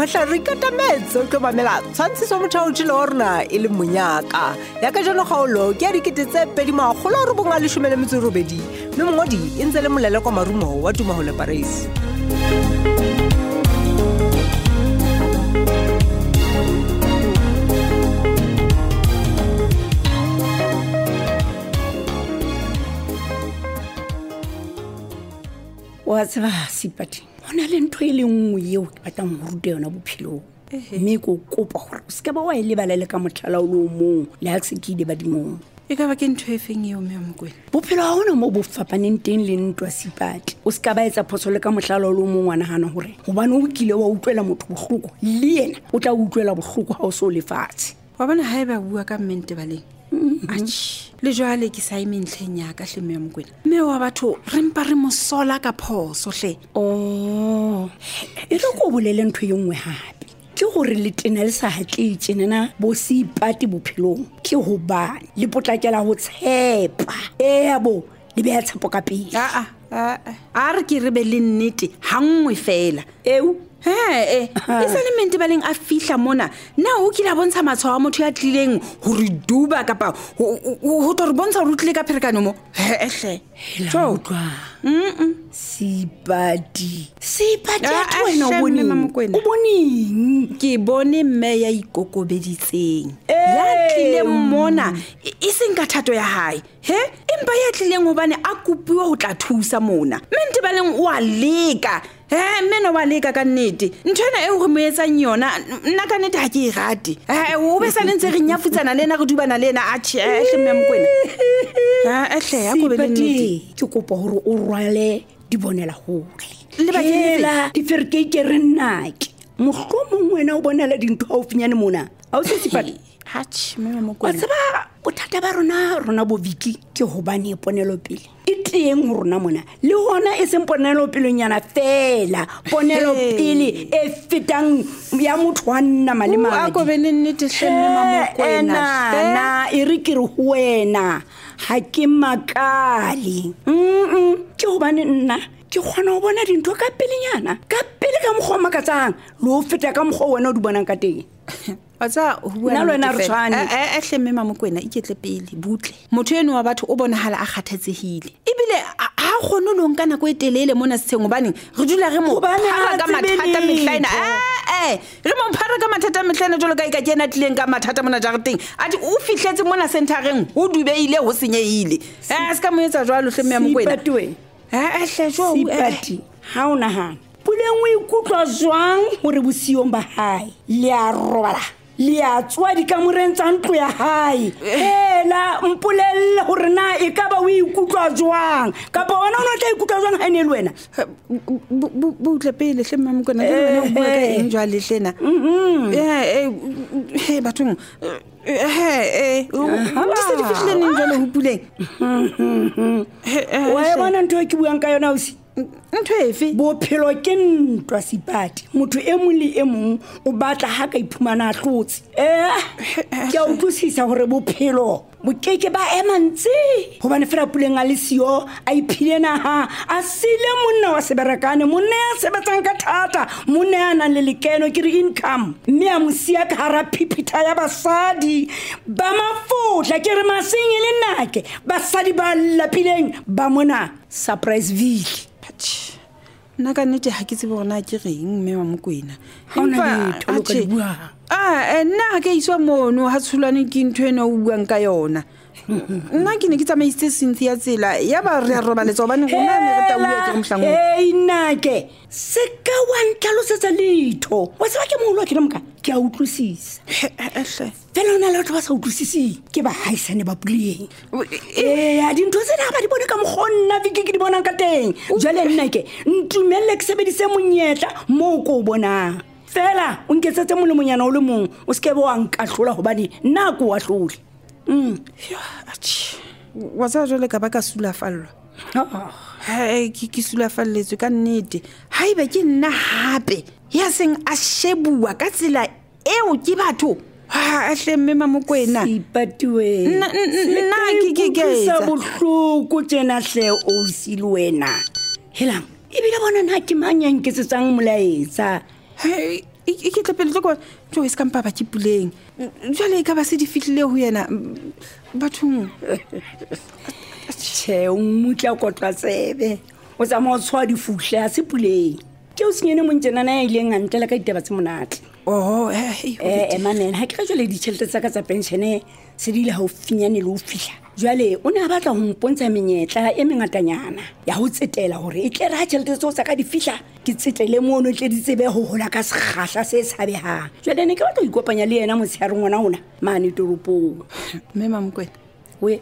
kgotla re ikatametse ke mamela tshwantshiso mothaotile o rena e le munyaka ya ka jalo gaolo ke re kitetse pedi magolo re bonga le shumele metsirobedi me mongodi e ntse le molele kwa marumo wa Tumahole Paris. Wa tswa sipati ona le ntwe le nngwe eo ke batlang ho ruta yona bophelo mme go kopa gore o ska ba wa ile balele ka motlhala o lo mong le aksekide ba dimong e ka ba ke ntwe feng eo mme mkwena bophelo ha ona mo bo fapaneng teng le ntwa sipati o ska ba etsa phoso le ka motlhala o lo mong wana hana hore hobane o kile wa utlwela motho bohloko le yena o tla utlwela bohloko ha o so le fatshe wa bona ha e ba bua ka mente baleng atch le jwale ke sa imentleng ya ka hle mmemkwena mme wa batho re mpa re mo sola ka phoso hle oh e re go bolele ntho engwe hape ke gore le tena le sa hatletse nana bo si ipati bophelong ke ho ba le potlakela ho tshepa ebo le be ya tshepo ka pele a re ke re be le nnete hangwe fela ew Hey, it's an element baleng a fihla mona. Na o kila bontsha matshwao motho ya tlileng ho re duba kapa ho to re bontsha rutle ka pherekano mo. He hle. Tjotwa. Sipadi a twana boneng. O boneng. Ke bone mme ya ikokobeditseng. Ya tlile mona e seng ka thato ya hae. He, empa ya tlileng hobane a kopiwa ho tla thusa mona. Mente baleng o a leka. Meno wa leka ka nnete nthwena e o mo etsang yona nna ka nnete ha ke rate o be sa lentse re nyafutsana lena re dubana lena a tshe hle mmemkwena a hle ya go be nnete ke kopa hore o rwale di bonela hore le ba ke la di ferke ke re nnaki mohlomong wena o bonela dintho o finyane mona a o se sipadi hatch mme mmemkwena a tsaba bothata ba rona bo viki ke hobane ponelo pele teng ho rona mona le hona e seng ponelo pelonyana fela ponelo pele e fitang ya motho wa nna malema a go bene nnete hlemme mamokwena na e ri ke re ho wena ha ke makali ke ho bane nna ke khona ho bona dintho ka pelenyana ka pele ka mogoma ka tsang le ho feta ka mogho wena o di bonang ka teng atsa ho nalo na rutshwane e hlemme mamokwena iketle pele butle motho eno wa batho o bona hala a kgathatsehile ebile ha gone long kana go etelele mona setseng bane re dula re mo phara ka mathata metlaena re mo phara ka mathata metlaena jolo ka ka tsena tleng ka mathata mona jarateng ati o fihletse mona centereng o dubeile ho senyeile ska mo etsa jwalo hlemme mamokwena sipati e hle jo sipati ha ona ha puleng o ikutlwa jwang hore bosiong ba hae le a robala le a tswa dikamoreng tsa ntlo ya hae hela mpolelle hore na e ka ba o ikutlwa jwang kapa wena o tla ikutlwa jwang ha ne le wena butle pele hle mmamkona ke wena o bua ka eng jwale hlena he bathong o se difihlile neng jwale ho puleng wa e bona ntho ke buang ka yona o se ntwefe bophelo ke ntwa sipati motho e mong le e mong o batla ha ka iphumana hlotse ke a utlwisisa hore bophelo bo keke ba emantsi hobane fela puleng a le siyo a iphilena ha a sile monna wa seberekane monna ya sebetsang ka thata monna ya nang le lekeno ke re income mme a mo siya ka hara pipita ya basadi ba mafutla ke re masenye le nake basadi ba lapileng ba mona surprise ville nna ka nnete ha ke tsebe gore na ke reng mme mamokwena nna ha ke iswa mono ha tshulwane ke ntho eno o buang ka yona nna ke ne ke tsamaisitse sentse ya tsela ya ba re a robaletsa gobane gona ne re taua ke motlhango ei nnake se ka wa ntlhalosetsa letho wa seba ke moolo ke le moka ke a utlwisisa fela o na le batho ba sa utlwisiseng ke bagaisane ba puleng ea dintho tsena ga ba di bone ka mokgo nna veke ke di bonang ka teng jale nnake ntumelele ke sebedise monyetla moo ko o bonang fela o nketsetse molemonyana o le mongwe o seke be wa nkatlhola gobane nna ko o atlole wa tsaya jale ka ba ka sulafallwa ke sulafalletswe ka nnete ga ebe ke nna gape ya seng a shebuwa ka tsela eo ke batho a hle mme mamokwena nna sa botlhoko tsena hle o sile wena helang ebile bona nna ke mang ya nketsetsang molaetsa ikitla pele tlo go tlo iska mpapa tshipuleng jale ka ba se difitlile ho yena bathung che o mutla go tla tsebe o tsama o tshwa difuhle a sepuleng ke o senyane montjana na ile ngantela ka ditabatse monate oh manene ha ke ka jole ditshele tsa ka tsa pensione se di le ho finyane le ho fihla jale o ne a batla ho mpontsha menyetla e mengatanyana ya ho tsetela hore e tle ra tshele tso tsa ka di fihla ke tsetlele mo no tle di tsebe ho hola ka segahla se tsabehang jale ne ke batla ho ikopanya le yena motshare ngwana ona mane toropo mme mamkwena we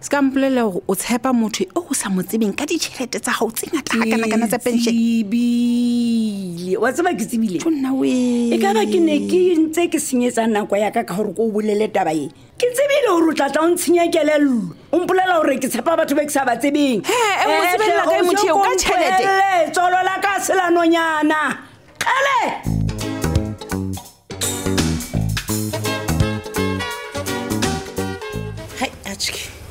skamplele o tshepa motho o ho sa motsebeng ka ditshirete tsa hao tsengatla kana kana tsa pension bi wa tsama ke tsibile tshona we e ka ba ke ne ke ntse ke senyetsa nako ya ka hore ko bolele taba e ke tsebile hore o tla tla o ntshenyekelelo o mpolela hore ke tshepa batho ba ke sa batsebeng e mo tsebella ka motho ka tshirete tsolo la ka selanonyana qale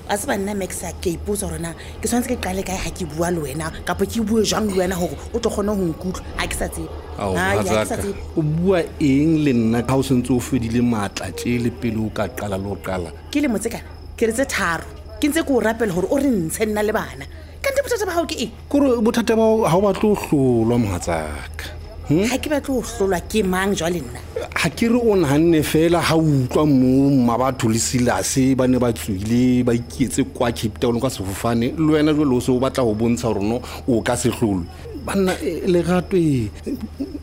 as ba nna mexa ke ipotsa rona ke swantse ke qale kae ha ke bua le wena ka bo ke bua jang le wena hore o tlo gone ho nkutla a ke sa tsebe ha sa tsebe o bua eng le nna ka ho sentse o fedile matla tse le pele o ka qala lo qala ke le motsekana ke re tse tharo ke ntse ko rapela hore o re ntshe nna le bana ka ntse botata ba hao ke eng gore botata ba hao ba tlo hlolwa mohatsaka ha ke batlo hlolwa ke mang jwa le nna ha ke re o nhanne fela ha utlwa mo mabatho le silase ba ne ba tswile ba iketse kwa Cape Town ka sefofane le wena jwa lo so o batla go bontsha rona o ka sehlolo bana le gato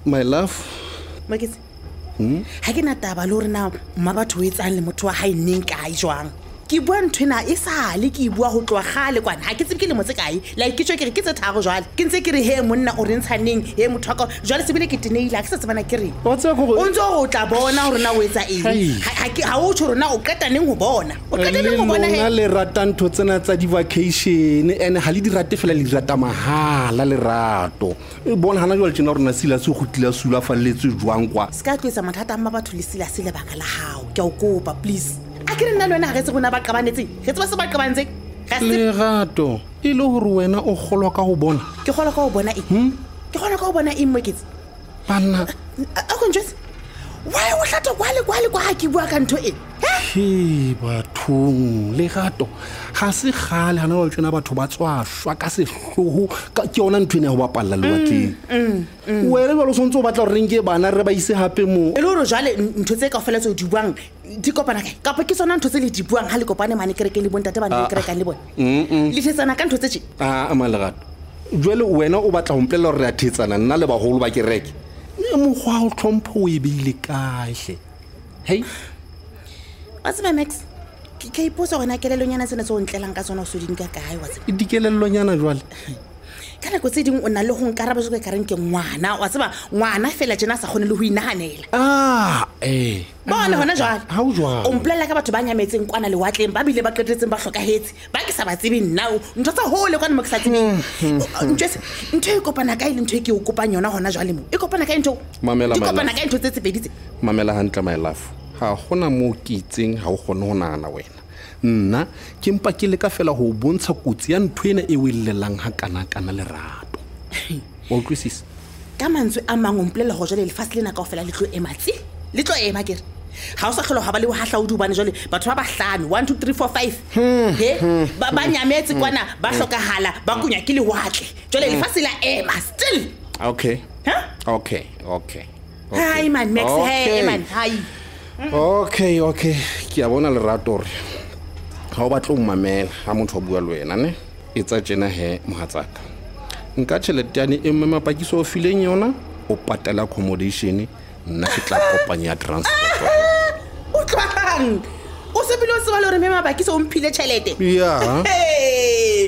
my love maketse ha ke na taba lo rena mabatho etsang le motho wa ha ineng ka jwang ke bua nthwena e sale ke bua go tloa gale kwana ha ke tsebe ke le motse kae la ke tswe ke re ke tse tharo jwale ke ntse ke re he monna o re ntshaneng he motho ka jwale se bile ke teneile ke se tsebana ke re o ntse o tla bona hore na o etsa eng ha o tsho rona o kataneng ho bona o kataneng ho bona he na le rata ntho tsena tsa di vacation ene ha le di rate fela le rata mahala le rato e bona hana jwale tsena rona sila se gotila sula fa letse jwang kwa ska tlwetsa mathata a mabatho le sila se le baka la hao ke o kopa please akere nna lona ga se bona ba qabanetse ke tswa se ba qabantse ga se le rato e le hore wena o gholwa ka go bona ke gholwa ka go bona e ke gholwa ka go bona e mmeketse bana a konjese why o hlato kwale kwa ke bua ka ntho e he bathung le rato ga se gale hana wa tsena batho ba tswa shwa ka sehloho ka ke ona ntwene ho bapalla le bateng o ere ba lo sontso ba tla reng ke bana re ba ise hape mo e le hore jwale ntho tse ka ofeletse o di buang di kopana kae ka ke tsona ntho tse le di buang ha le kopane mane kereke le bontate ba ne kereka le bona le thetsana ka ntho tse tse a malerato jwale wena o batla homplela hore re a thetsana nna le bagolo ba kereke e mo gwa o tlhompho o e bile kahle hey asema max ke ipotsa hore na kelelonyana sene se o ntlelang ka tsona o so ding ka kae wa tseba dikelelonyana jwale kana go tseding o na le go nkaraba se go ka reng ke ngwana wa tseba ngwana fela jena sa gone le ho inahanela bona hona jwale ha o jwang o mpolela ka batho ba nyametseng kwana le watleng ba bile ba qetetseng ba hlokahetse ba ke sa batsebi nna ntho tsa hole kwana mo ke sa tsebeng ntho e kopana ka ile ntho e ke o kopanya yona hona jwale mo e kopana ka ntho mamela kopana ka ntho tse peditse mamela hantle my love ha hona mo kitseng ha o gone hona na wena nna ke mpa ke le ka fela ho bontsha kutsi ya nthwena e welelang ha kana le rato o crisis ka mantswe a mangompolela ho jole le fast lena ka ofela le tlo ematsi le tlo ema ke ha o sa hlolo ha ba le ha hla o dubane jole batho ba bahlano 1 2 3 4 5 he ba nyametse kwana ba hlokahala ba kunya ke le watle jole le fast la ema still okay okay hi man max hey man hi okay ke a bona le rato re ha o batla o mmamela ha motho bua le wena ne etsa tsena he mohatsaka nka tsheletiane e mmema pakiso o fileng yona o patela accommodation nna ke tla kopanya transport o tlang o se bile o se bala re mmema pakiso o mphile tshelete yeah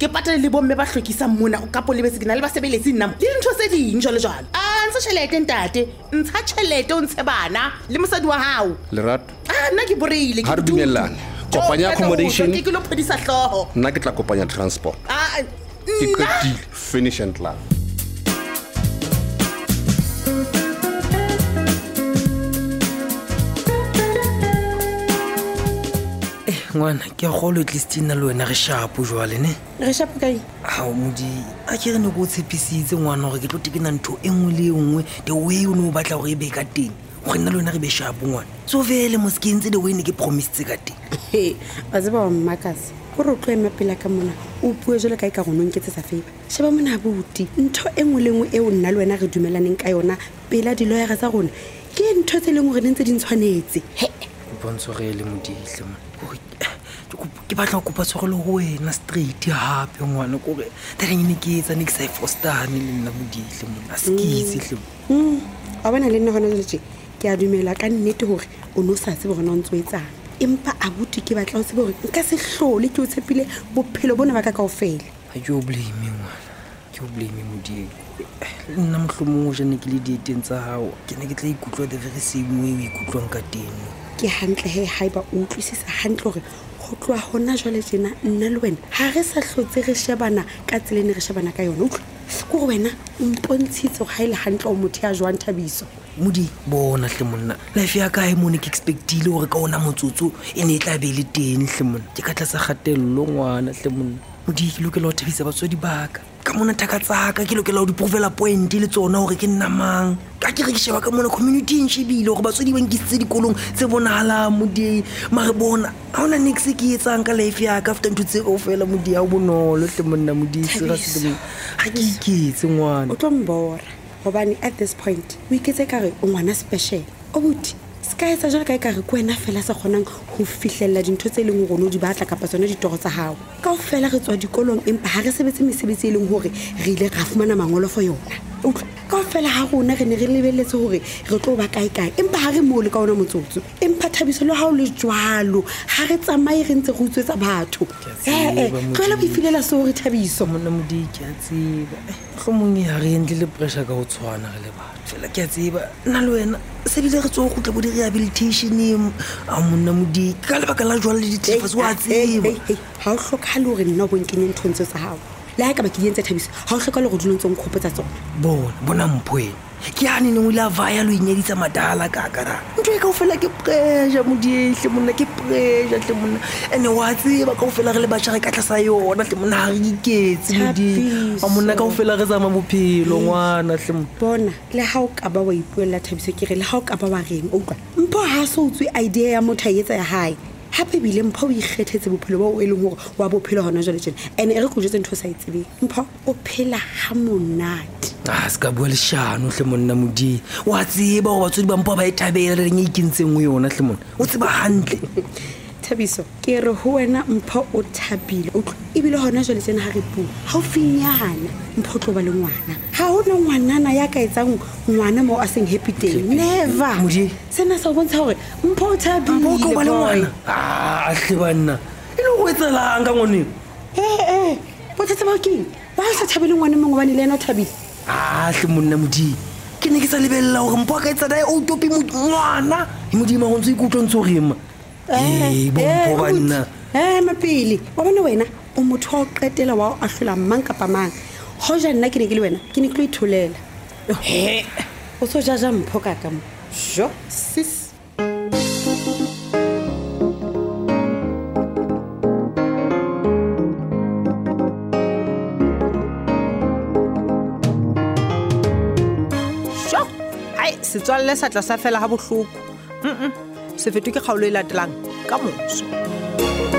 ke patale le bomme ba hlokisa mona o ka polebetse kana le ba sebeletsi nna le ntho tse ding jalo jalo a Shelete ntate, mfa chelete o ntshe bana le mosadi wa hao. Lerato. Ah nna ke boreile. Ha re dumellana. Kopanya accommodation. Ke ke lo phedisa hloho. Nna ke tla kopanya transport. Ah ke finish and club. Ngwana ke go le Christina lo wena re shapo jwale ne re shapo kae ha o mudi a ke re ne go tshepisitse ngwana gore ke tlo tikena ntho engwe le engwe the way o no batla go e beka teng go nna lona re be shapo ngwana so vele moskintse the way ne ke promise ka teng he a tseba o makase go re tloe mapela ka mona o bua jole kae ka go nonketse sa fepa sheba mona buti ntho engwe le engwe e o nna lona re dumelaneng ka yona pela di lawyer tsa rona ke ntho tseleng gore ntse di ntshwanetse he bontsore le modihle ke batla go kopa tshogolo go wena straight hape ngwana gore teng ne ke tsa next foster le nna modihle mona skitse hle a bona le nna hona le tse ke a dumela ka nnete gore o no sa se bo gona ntse o etsang empa abuti ke batla o se bo gore nka se hlole ke o tshepile bophelo bona ba ka ka ofela a jo blame ngwana jo blame modihle nna mhlomong je ne ke le diteng tsa hao ke ne ke tla ikutlwa the very same way ikutlwa ka teng ke hantle he haiba o tlisisa hantle gore go tloa hona jwale tsena nna le wena ha re sa hlotse re shebana ka tselene re shebana ka yona go go wena o mpontshitse ha ile hantle o motho ya jwang Thabiso mudi bona hle monna life ya ka e mone ke expectile gore ka ona motsotso ene tla be le teng hle monna ke ka tlasa gatello ngwana hle monna mudi ke lokela ho Thabisa ba tswedi baka ka mona takatsaka ke lokela ho di provela point le tsona gore ke nna mang ka ke re ke sheba ka mona community ntshe bile go batsodi bang ke tse dikolong tse bonala mudi mare bona ha ona next ke etsang ka life ya ka after ntho tse ofela mudi ha bonolo tle monna mudi se ga se dimo ha ke iketse ngwana o tlo mbora gobane at this point we ke tseka re o ngwana special o buti ska etsa jara ka re kwena fela sa gonang ho fihlella dintho tse leng go no di batla ka patsone ditoro tsa hao ka ofela re tswa dikolong empa ha re sebetse mesebetsi e leng hore re ile ga fumana mangolo fo yona ka fela ha rona re ne re lebeletse hore re tlo ba kae kae empa ha re mole ka ona motsotso empa Thabiso lo ha o le jwalo ha re tsamae re ntse go utswetsa batho tlhola go ifilela so re Thabiso monna modike a tseba go mongwe ha re endile pressure ka go tshwana re le batho fela ke a tseba nna le wena se bile re tswa go tla bo di rehabilitation a monna modike ka le baka la jwalo le ditlhafas wa tseba ha o hlokhala hore nna go nkenye nthontso tsa hao la ka ba ke yentse Thabiso ha o hlokha le go dilontswe mo khopetsa tsona bona mphoe ke ya nne o la vaya lo inyeditsa madala ka kara ntwe ka ofela ke pressure modihle monna ke pressure tle monna ene wa tseba ka ofela re le batshare ka tlasa yona tle monna ha re iketse modi a monna ka ofela re tsama bophelo ngwana tle mpona le ha o ka ba wa ipuela Thabiso ke re le ha o ka ba wa reng o kwa mpho ha so utswe idea ya motho yetsa ya hae hape bile mpho o ikgethetse bophelo ba o e leng gore wa bophelo hona jwale tjena ene re go jetse ntho sa itsebeng mpho o phela ha monate a ska bua le shano hle monna modi wa tseba go batsodi ba mpho ba itabela re nye ikentseng o yona hle monna o tseba hantle Thabiso ke re ho wena mpho o thabile o ibile hona jwale tjena ha re bua ha o finyana mpho tlo ba le ngwana ha hona ngwanana ya ka etsang ngwana mo a seng happy day never modi sena sa bontsha hore mpho o thabile o tlo ba le ngwana a hlebana ile go etsela nga ngone botsa ba ke ba sa thabile ngwana mongwe ba nile no Thabiso a hle monna modi ke ne ke sa lebella hore mpho ka etsa dai o topi ngwana modi ma go ntse go tlontsho rima bo bana mapili wa bona wena o motho o qetela wa a hlola mang ka pamang ho ja nna ke ne ke le wena ke ne ke itholela he o so ja ja mpho ka mo jo sis jo ai se tswalle sa tla sa fela ha bohloko se fetoke kgaolo e latelang ka moso.